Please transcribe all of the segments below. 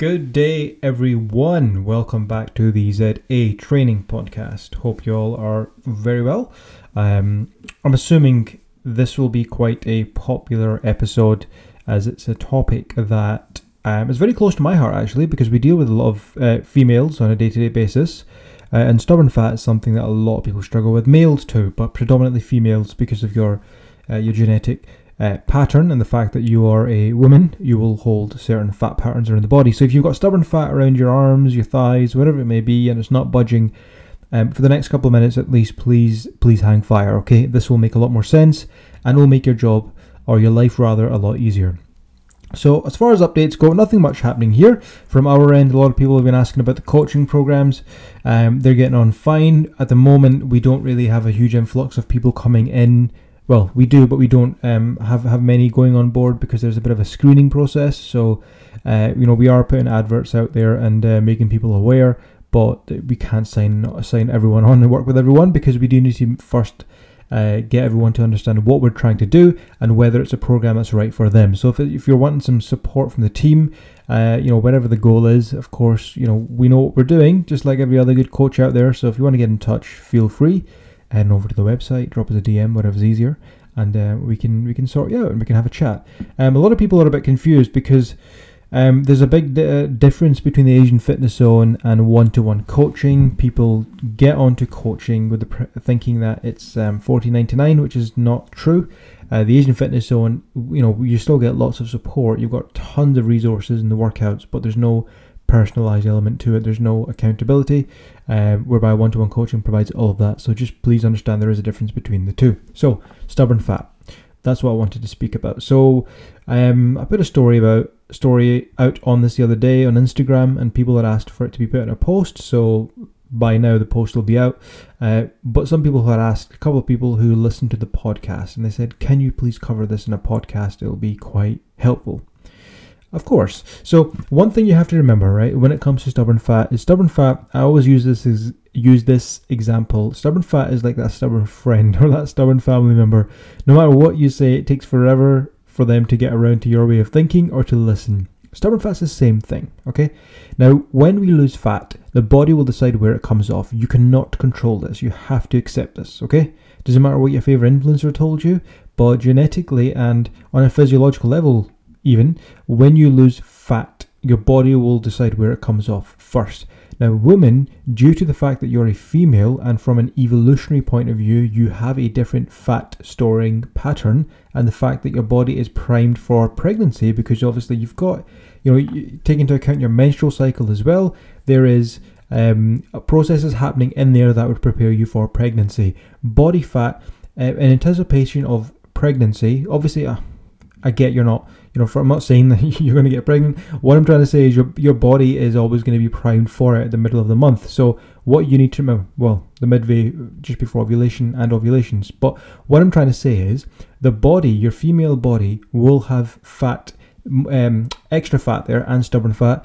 Good day, everyone. Welcome back to the ZA Training Podcast. Hope you all are very well. I'm assuming this will be quite a popular episode as it's a topic that is very close to my heart, actually, because we deal with a lot of females on a day-to-day basis. And stubborn fat is something that a lot of people struggle with, males too, but predominantly females because of your genetic pattern and the fact that you are a woman, you will hold certain fat patterns around the body. So if you've got stubborn fat around your arms, your thighs, whatever it may be, and it's not budging for the next couple of minutes at least, please hang fire, okay? This will make a lot more sense and will make your job, or your life rather, a lot easier. So as far as updates go, nothing much happening here. From our end, a lot of people have been asking about the coaching programs. They're getting on fine. At the moment, we don't really have a huge influx of people coming in. Well, we do, but we don't have many going on board because there's a bit of a screening process. So, we are putting adverts out there and making people aware, but we can't sign everyone on and work with everyone because we do need to first get everyone to understand what we're trying to do and whether it's a program that's right for them. So if you're wanting some support from the team, whatever the goal is, of course, we know what we're doing, just like every other good coach out there. So if you want to get in touch, feel free. Head over to the website, drop us a DM, whatever's easier, and we can sort you out and we can have a chat. A lot of people are a bit confused because there's a big difference between the Asian Fitness Zone and one-to-one coaching. People get onto coaching with the thinking that it's $49.99, which is not true. The Asian Fitness Zone, you still get lots of support. You've got tons of resources in the workouts, but there's no personalized element to it. There's no accountability, whereby one-to-one coaching provides all of that. So just please understand there is a difference between the two. So stubborn fat, that's what I wanted to speak about. So I put a story out on this the other day on Instagram, and people had asked for it to be put in a post. So by now the post will be out, but some people had asked, a couple of people who listened to the podcast, and they said, "Can you please cover this in a podcast? It'll be quite helpful." Of course. So one thing you have to remember, right, when it comes to stubborn fat is stubborn fat. I always use this example. Stubborn fat is like that stubborn friend or that stubborn family member. No matter what you say, it takes forever for them to get around to your way of thinking or to listen. Stubborn fat's the same thing, okay? Now, when we lose fat, the body will decide where it comes off. You cannot control this. You have to accept this, okay? Doesn't matter what your favorite influencer told you, but genetically and on a physiological level, even when you lose fat, your body will decide where it comes off first. Now, women, due to the fact that you're a female and from an evolutionary point of view, you have a different fat storing pattern, and the fact that your body is primed for pregnancy, because obviously you've got, you take into account your menstrual cycle as well. There is processes happening in there that would prepare you for pregnancy. Body fat, in anticipation of pregnancy, obviously, I get you're not, I'm not saying that you're going to get pregnant. What I'm trying to say is your body is always going to be primed for it at the middle of the month. So what you need to remember, well, the midway just before ovulation and ovulations. But what I'm trying to say is the body, your female body, will have fat, extra fat there and stubborn fat.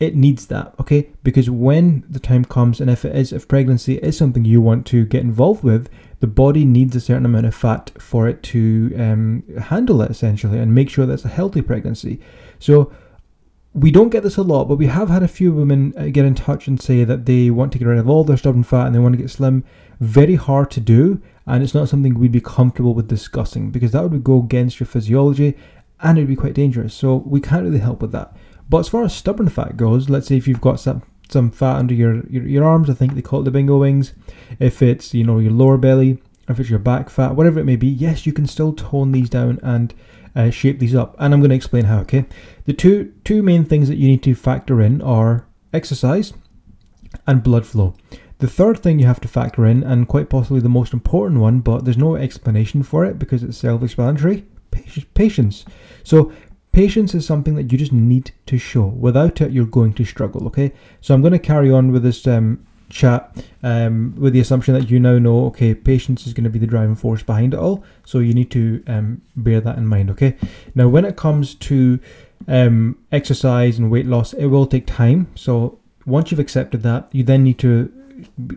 It needs that, okay? Because when the time comes, and if pregnancy is something you want to get involved with, the body needs a certain amount of fat for it to handle it, essentially, and make sure that's a healthy pregnancy. So we don't get this a lot, but we have had a few women get in touch and say that they want to get rid of all their stubborn fat and they want to get slim. Very hard to do, and it's not something we'd be comfortable with discussing because that would go against your physiology and it would be quite dangerous. So we can't really help with that. But as far as stubborn fat goes, let's say if you've got some fat under your arms, I think they call it the bingo wings, if it's your lower belly, if it's your back fat, whatever it may be, yes, you can still tone these down and shape these up. And I'm going to explain how, okay? The two main things that you need to factor in are exercise and blood flow. The third thing you have to factor in, and quite possibly the most important one, but there's no explanation for it because it's self-explanatory, patience. So patience is something that you just need to show. Without it, you're going to struggle, okay? So I'm going to carry on with this chat with the assumption that you now know, okay, patience is going to be the driving force behind it all. So you need to bear that in mind, okay? Now, when it comes to exercise and weight loss, it will take time. So once you've accepted that, you then need to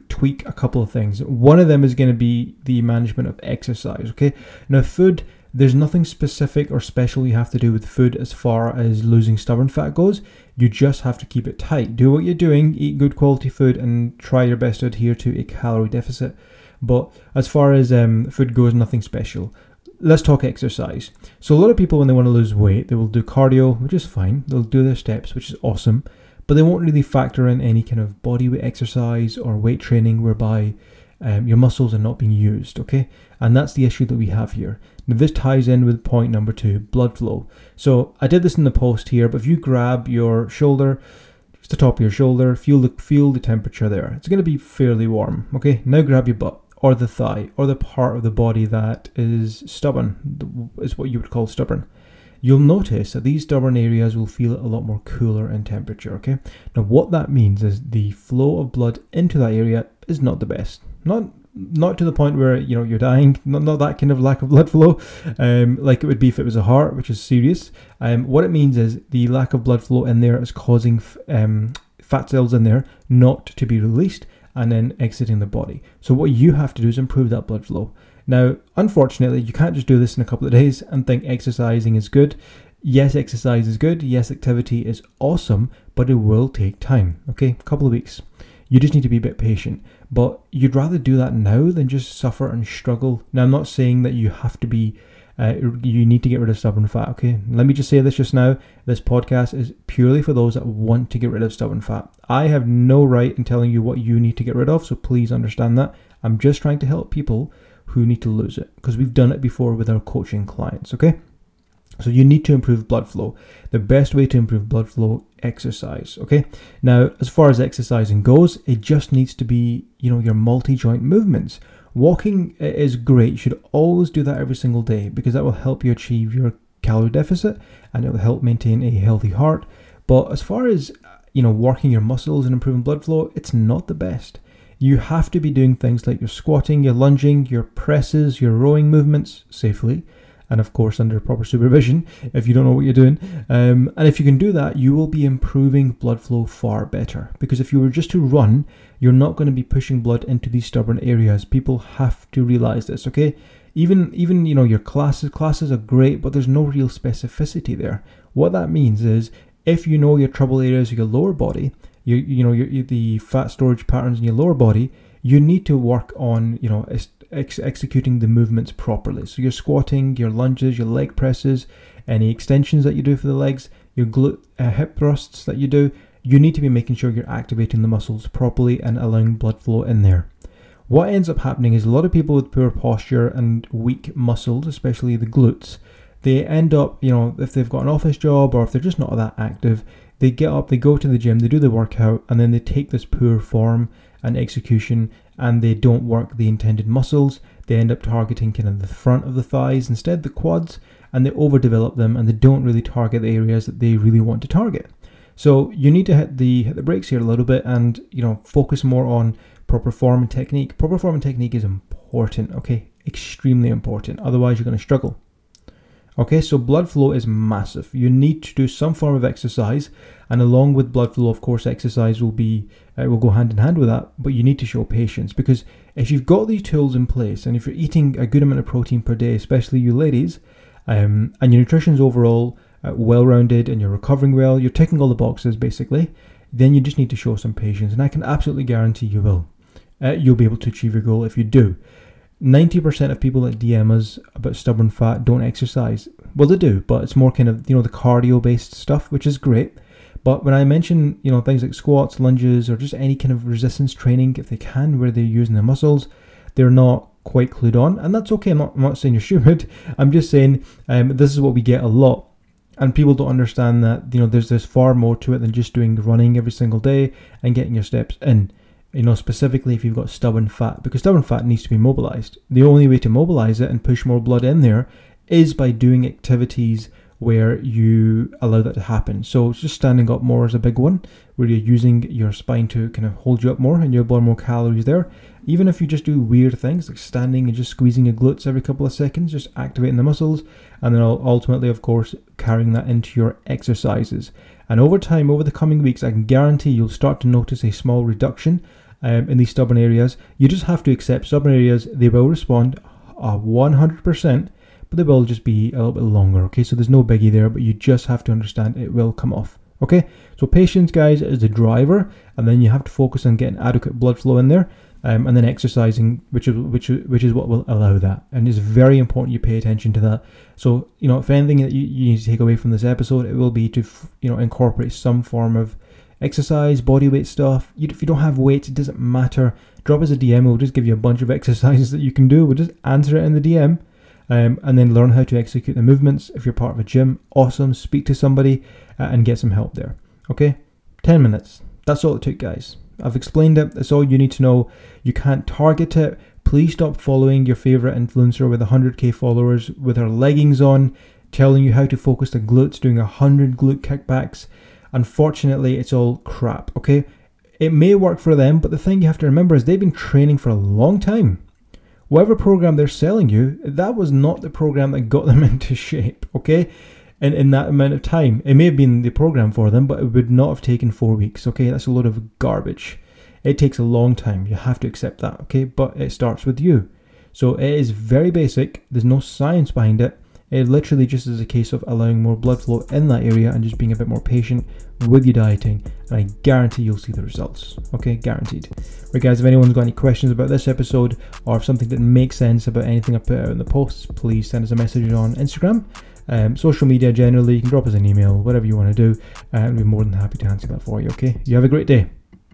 tweak a couple of things. One of them is going to be the management of exercise, okay? Now, food, There's nothing specific or special you have to do with food as far as losing stubborn fat goes. You just have to keep it tight. Do what you're doing, eat good quality food, and try your best to adhere to a calorie deficit. But as far as food goes, nothing special. Let's talk exercise. So a lot of people, when they want to lose weight, they will do cardio, which is fine. They'll do their steps, which is awesome. But they won't really factor in any kind of body weight exercise or weight training whereby your muscles are not being used, okay? And that's the issue that we have here. Now, this ties in with point number 2, blood flow. So I did this in the post here, but if you grab your shoulder, just the top of your shoulder, feel the temperature there. It's going to be fairly warm, okay? Now grab your butt or the thigh or the part of the body that is stubborn, is what you would call stubborn. You'll notice that these stubborn areas will feel a lot more cooler in temperature, okay? Now, what that means is the flow of blood into that area is not the best. Not to the point where, you know, you're dying, not that kind of lack of blood flow, like it would be if it was a heart, which is serious. What it means is the lack of blood flow in there is causing fat cells in there not to be released and then exiting the body. So what you have to do is improve that blood flow. Now, unfortunately, you can't just do this in a couple of days and think exercising is good. Yes, exercise is good. Yes, activity is awesome, but it will take time, okay? A couple of weeks. You just need to be a bit patient, but you'd rather do that now than just suffer and struggle. Now, I'm not saying that you have to be, you need to get rid of stubborn fat, okay? Let me just say this just now. This podcast is purely for those that want to get rid of stubborn fat. I have no right in telling you what you need to get rid of, so please understand that. I'm just trying to help people who need to lose it, because we've done it before with our coaching clients, okay? So you need to improve blood flow. The best way to improve blood flow, exercise, okay? Now, as far as exercising goes, it just needs to be, you know, your multi-joint movements. Walking is great. You should always do that every single day, because that will help you achieve your calorie deficit and it will help maintain a healthy heart. But as far as, you know, working your muscles and improving blood flow, it's not the best. You have to be doing things like your squatting, your lunging, your presses, your rowing movements safely, and of course under proper supervision if you don't know what you're doing. And if you can do that, you will be improving blood flow far better, because if you were just to run, you're not going to be pushing blood into these stubborn areas. People have to realize this, okay? Even you know, your classes are great, but there's no real specificity there. What that means is, if you know your trouble areas of your lower body, the fat storage patterns in your lower body, you need to work on, you know, executing the movements properly. So your squatting, your lunges, your leg presses, any extensions that you do for the legs, your glute hip thrusts that you do, you need to be making sure you're activating the muscles properly and allowing blood flow in there. What ends up happening is a lot of people with poor posture and weak muscles, especially the glutes, they end up, you know, if they've got an office job or if they're just not that active, they get up, they go to the gym, they do the workout, and then they take this poor form and execution, and they don't work the intended muscles. They end up targeting kind of the front of the thighs, instead the quads, and they overdevelop them, and they don't really target the areas that they really want to target. So you need to hit the brakes here a little bit, and, you know, focus more on proper form and technique. Proper form and technique is important, okay? Extremely important. Otherwise, you're going to struggle. Okay, so blood flow is massive. You need to do some form of exercise, and along with blood flow, of course, exercise will go hand in hand with that, but you need to show patience, because if you've got these tools in place, and if you're eating a good amount of protein per day, especially you ladies, and your nutrition's overall well-rounded and you're recovering well, you're ticking all the boxes basically, then you just need to show some patience, and I can absolutely guarantee you will. You'll be able to achieve your goal if you do. 90% of people that DM us about stubborn fat don't exercise. Well, they do, but it's more kind of, you know, the cardio-based stuff, which is great. But when I mention, you know, things like squats, lunges, or just any kind of resistance training, if they can, where they're using their muscles, they're not quite clued on. And that's okay. I'm not saying you're stupid. I'm just saying this is what we get a lot. And people don't understand that, you know, there's far more to it than just doing running every single day and getting your steps in. You know, specifically if you've got stubborn fat, because stubborn fat needs to be mobilized. The only way to mobilize it and push more blood in there is by doing activities where you allow that to happen. So just standing up more is a big one, where you're using your spine to kind of hold you up more and you'll burn more calories there. Even if you just do weird things like standing and just squeezing your glutes every couple of seconds, just activating the muscles, and then ultimately, of course, carrying that into your exercises. And over time, over the coming weeks, I can guarantee you'll start to notice a small reduction in these stubborn areas. You just have to accept stubborn areas. They will respond 100%, but they will just be a little bit longer, okay? So there's no biggie there, but you just have to understand it will come off, okay? So patience, guys, is the driver, and then you have to focus on getting adequate blood flow in there, and then exercising, which is what will allow that. And it's very important you pay attention to that. So, you know, if anything that you need to take away from this episode, it will be to, you know, incorporate some form of exercise, body weight stuff. If you don't have weights, it doesn't matter. Drop us a DM. We'll just give you a bunch of exercises that you can do. We'll just answer it in the DM, and then learn how to execute the movements. If you're part of a gym, awesome. Speak to somebody and get some help there. Okay, 10 minutes. That's all it took, guys. I've explained it. That's all you need to know. You can't target it. Please stop following your favorite influencer with 100k followers with her leggings on, telling you how to focus the glutes, doing 100 glute kickbacks. Unfortunately, it's all crap, okay? It may work for them, but the thing you have to remember is they've been training for a long time. Whatever program they're selling you, that was not the program that got them into shape, okay? And in that amount of time, it may have been the program for them, but it would not have taken 4 weeks, okay? That's a load of garbage. It takes a long time. You have to accept that, okay? But it starts with you. So it is very basic. There's no science behind it. It literally just is a case of allowing more blood flow in that area and just being a bit more patient with your dieting, and I guarantee you'll see the results, okay? Guaranteed. Right, guys, if anyone's got any questions about this episode or if something didn't make sense about anything I put out in the posts, please send us a message on Instagram, social media generally. You can drop us an email, whatever you want to do, and we'll be more than happy to answer that for you, okay? You have a great day.